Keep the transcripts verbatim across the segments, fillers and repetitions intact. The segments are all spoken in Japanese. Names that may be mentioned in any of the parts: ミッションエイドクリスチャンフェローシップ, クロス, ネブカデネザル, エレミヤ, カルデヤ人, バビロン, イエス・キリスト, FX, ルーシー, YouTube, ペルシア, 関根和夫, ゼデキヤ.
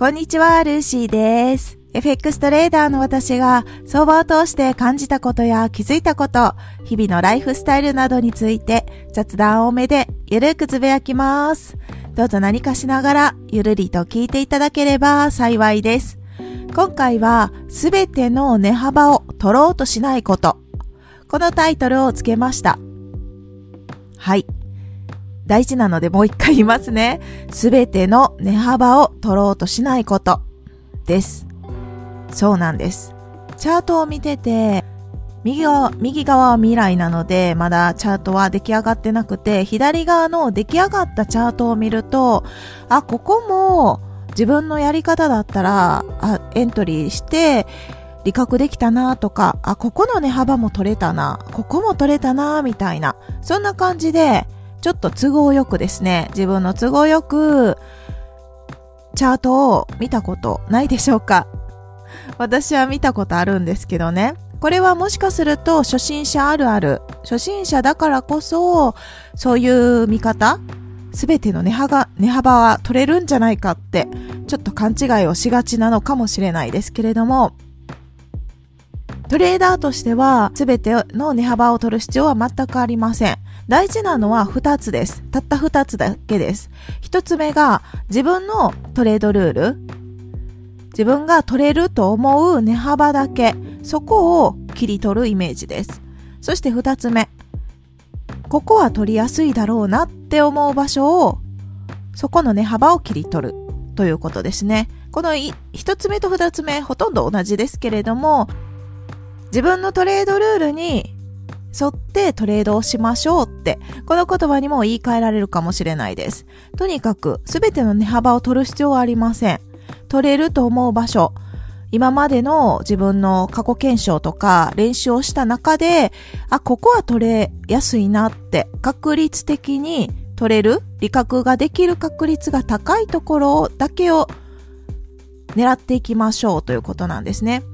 こんにちは、ルーシーです。エフエックス トレーダーの私が相場を通して感じたことや気づいたこと、日々のライフスタイルなどについて雑談多めでゆるくつぶやきます。どうぞ何かしながらゆるりと聞いていただければ幸いです。今回はすべての値幅を取ろうとしないこと。このタイトルをつけました。はい。大事なのでもう一回言いますね。すべての値幅を取ろうとしないことです。そうなんです。チャートを見てて、右側、右側は未来なので、まだチャートは出来上がってなくて、左側の出来上がったチャートを見ると、あ、ここも自分のやり方だったら、あ、エントリーして、利確できたなとか、あ、ここの値幅も取れたな、ここも取れたなみたいな、そんな感じで、ちょっと都合よくですね、自分の都合よく、チャートを見たことないでしょうか？私は見たことあるんですけどね。これはもしかすると初心者あるある。初心者だからこそ、そういう見方、すべての値幅値幅は取れるんじゃないかって、ちょっと勘違いをしがちなのかもしれないですけれども、トレーダーとしてはすべての値幅を取る必要は全くありません。大事なのはふたつです。たったふたつだけです。ひとつめが自分のトレードルール。自分が取れると思う値幅だけ、そこを切り取るイメージです。そして二つ目、ここは取りやすいだろうなって思う場所を、そこの値幅を切り取るということですね。この一つ目と二つ目、ほとんど同じですけれども、自分のトレードルールに沿ってトレードをしましょうって、この言葉にも言い換えられるかもしれないです。とにかく、すべての値幅を取る必要はありません。取れると思う場所、今までの自分の過去検証とか練習をした中で、あ、ここは取れやすいなって確率的に取れる、利確ができる確率が高いところだけを狙っていきましょうということなんですね。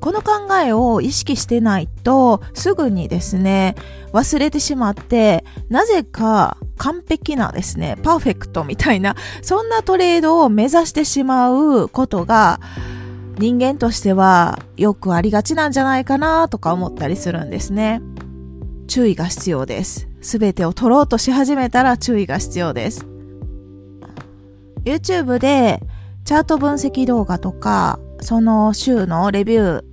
この考えを意識してないとすぐにですね、忘れてしまって、なぜか完璧なですね、パーフェクトみたいな、そんなトレードを目指してしまうことが人間としてはよくありがちなんじゃないかなとか思ったりするんですね。注意が必要です。すべてを取ろうとし始めたら注意が必要です。YouTube でチャート分析動画とか、その週のレビュー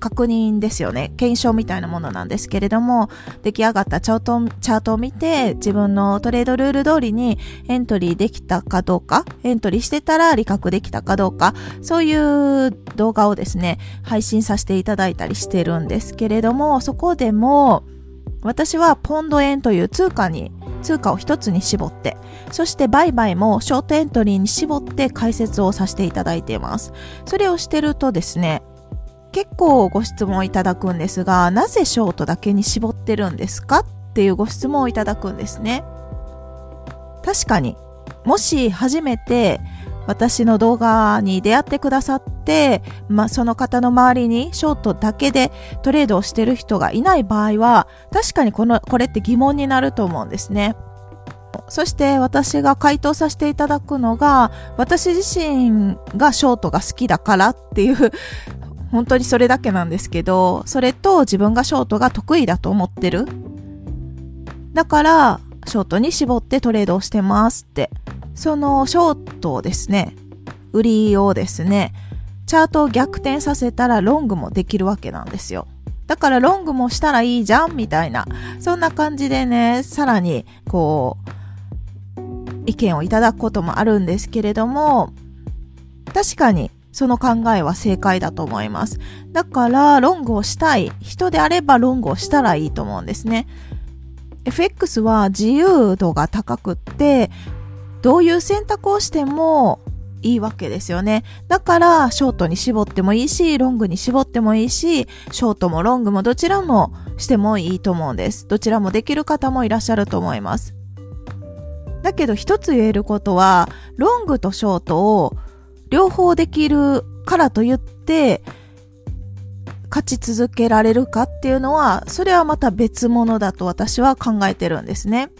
確認ですよね。検証みたいなものなんですけれども、出来上がったチャート、チャートを見て、自分のトレードルール通りにエントリーできたかどうか、エントリーしてたら利確できたかどうか、そういう動画をですね、配信させていただいたりしてるんですけれども、そこでも、私はポンド円という通貨に、通貨を一つに絞って、そして売買もショートエントリーに絞って解説をさせていただいています。それをしてるとですね、結構ご質問いただくんですが、なぜショートだけに絞ってるんですかっていうご質問をいただくんですね。確かに、もし初めて私の動画に出会ってくださって、まあ、その方の周りにショートだけでトレードをしてる人がいない場合は、確かにこの、これって疑問になると思うんですね。そして私が回答させていただくのが、私自身がショートが好きだからっていう、本当にそれだけなんですけど、それと自分がショートが得意だと思ってる。だから、ショートに絞ってトレードをしてますって。そのショートをですね、売りをですね、チャートを逆転させたらロングもできるわけなんですよ。だからロングもしたらいいじゃんみたいな、そんな感じでね、さらにこう、意見をいただくこともあるんですけれども、確かにその考えは正解だと思います。だからロングをしたい人であればロングをしたらいいと思うんですね。エフエックス は自由度が高くって、どういう選択をしてもいいわけですよね。だから、ショートに絞ってもいいし、ロングに絞ってもいいし、ショートもロングもどちらもしてもいいと思うんです。どちらもできる方もいらっしゃると思います。だけど一つ言えることは、ロングとショートを両方できるからといって、勝ち続けられるかっていうのは、それはまた別物だと私は考えてるんですね。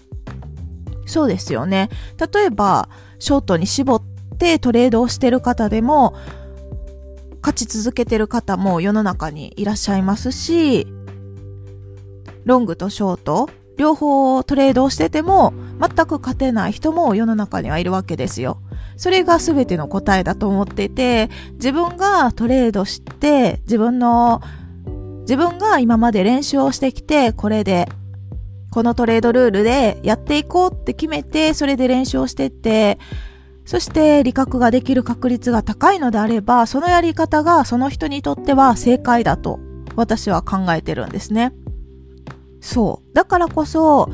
そうですよね。例えば、ショートに絞っってトレードをしてる方でも勝ち続けてる方も世の中にいらっしゃいますし、ロングとショート両方トレードをしてても全く勝てない人も世の中にはいるわけですよ。それが全ての答えだと思っていて、自分がトレードして自分の自分が今まで練習をしてきて、これでこのトレードルールでやっていこうって決めて、それで練習をしてって、そして利確ができる確率が高いのであれば、そのやり方がその人にとっては正解だと私は考えてるんですね。そう。だからこそ、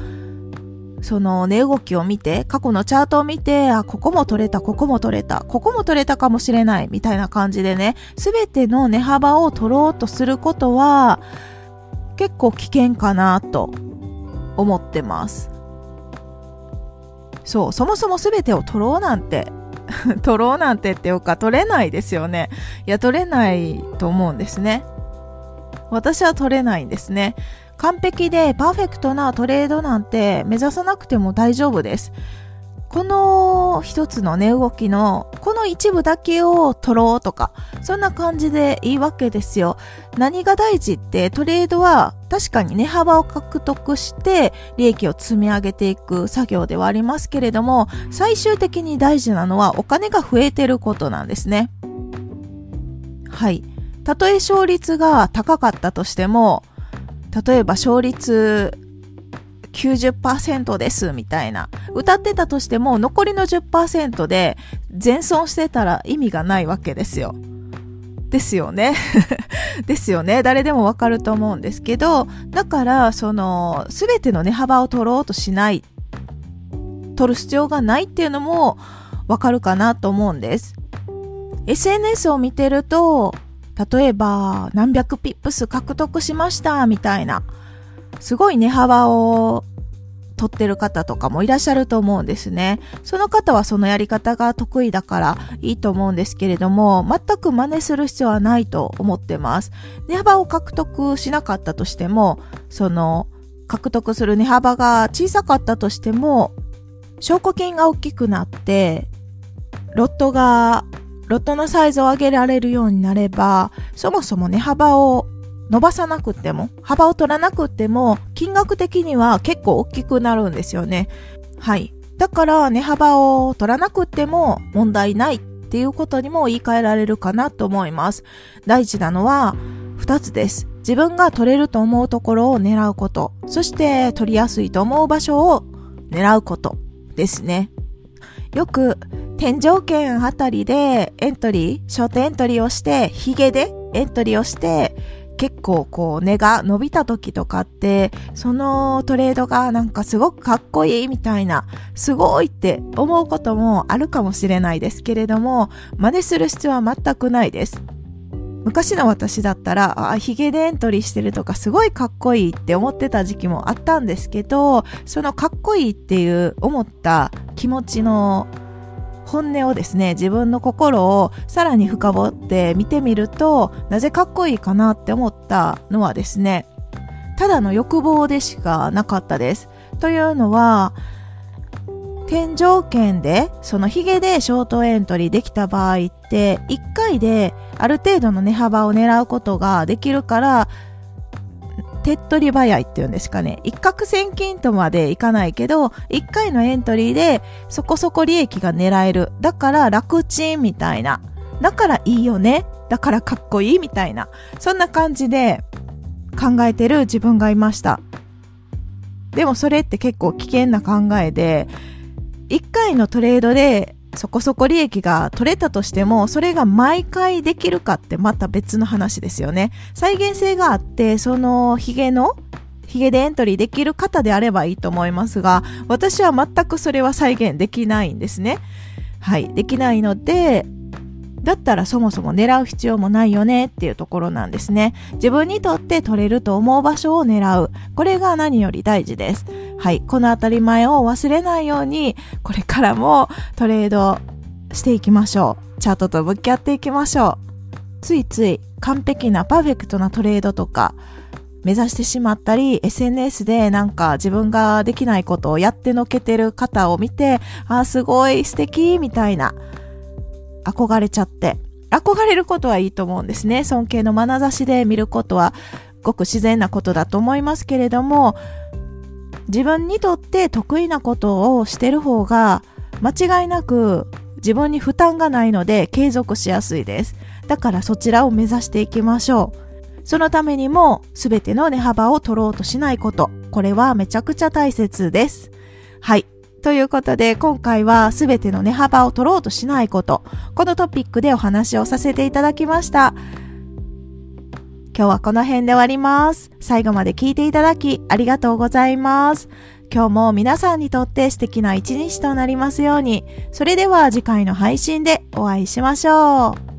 その値動きを見て、過去のチャートを見て、あ、ここも取れた、ここも取れた、ここも取れたかもしれない、みたいな感じでね、すべての値幅を取ろうとすることは、結構危険かなと思ってます。そう、そもそもすべてを取ろうなんて、取ろうなんてっていうか、取れないですよね。いや、取れないと思うんですね。私は取れないんですね。完璧でパーフェクトなトレードなんて目指さなくても大丈夫です。この一つの値動きのこの一部だけを取ろうとか、そんな感じでいいわけですよ。何が大事って、トレードは確かに値幅を獲得して利益を積み上げていく作業ではありますけれども、最終的に大事なのはお金が増えてることなんですね。はい。たとえ勝率が高かったとしても、例えば勝率 きゅうじゅっパーセント ですみたいな歌ってたとしても、残りの じゅっパーセント で全損してたら意味がないわけですよ。ですよねですよね。誰でもわかると思うんですけど、だからその全ての値幅を取ろうとしない、取る必要がないっていうのもわかるかなと思うんです。 エスエヌエス を見てると、例えば何百ピップス獲得しましたみたいな、すごい値幅を取ってる方とかもいらっしゃると思うんですね。その方はそのやり方が得意だからいいと思うんですけれども、全く真似する必要はないと思ってます。値幅を獲得しなかったとしても、その獲得する値幅が小さかったとしても、証拠金が大きくなって、ロットがロットのサイズを上げられるようになれば、そもそもね、幅を伸ばさなくても、幅を取らなくても、金額的には結構大きくなるんですよね。はい。だから、ね、幅を取らなくても問題ないっていうことにも言い換えられるかなと思います。大事なのはふたつです。自分が取れると思うところを狙うこと、そして取りやすいと思う場所を狙うことですね。よく、天井圏あたりでエントリー、ショートエントリーをして、ヒゲでエントリーをして、結構こう根が伸びた時とかって、そのトレードがなんかすごくかっこいいみたいな、すごいって思うこともあるかもしれないですけれども、真似する必要は全くないです。昔の私だったら、あ、ヒゲでエントリーしてるとかすごいかっこいいって思ってた時期もあったんですけど、そのかっこいいっていう思った気持ちの本音をですね、自分の心をさらに深掘って見てみると、なぜかっこいいかなって思ったのはですね、ただの欲望でしかなかったです。というのは、天井圏でそのヒゲでショートエントリーできた場合って、いっかいである程度の値幅を狙うことができるから、手っ取り早いっていうんですかね。一攫千金とまでいかないけど、一回のエントリーでそこそこ利益が狙える。だから楽ちんみたいな。だからいいよね。だからかっこいいみたいな。そんな感じで考えてる自分がいました。でもそれって結構危険な考えで、一回のトレードでそこそこ利益が取れたとしても、それが毎回できるかってまた別の話ですよね。再現性があって、そのヒゲの、ヒゲでエントリーできる方であればいいと思いますが、私は全くそれは再現できないんですね。はい、できないので、だったらそもそも狙う必要もないよねっていうところなんですね。自分にとって取れると思う場所を狙う。これが何より大事です。はい。この当たり前を忘れないように、これからもトレードしていきましょう。チャートと向き合っていきましょう。ついつい完璧なパーフェクトなトレードとか目指してしまったり、エスエヌエス でなんか自分ができないことをやってのけてる方を見て、あーすごい素敵みたいな。憧れちゃって、憧れることはいいと思うんですね。尊敬の眼差しで見ることはごく自然なことだと思いますけれども、自分にとって得意なことをしてる方が間違いなく自分に負担がないので継続しやすいです。だからそちらを目指していきましょう。そのためにも全ての値幅を取ろうとしないこと。これはめちゃくちゃ大切です。はい。ということで今回は全ての値幅を取ろうとしないこと。このトピックでお話をさせていただきました。今日はこの辺で終わります。最後まで聞いていただきありがとうございます。今日も皆さんにとって素敵な一日となりますように。それでは次回の配信でお会いしましょう。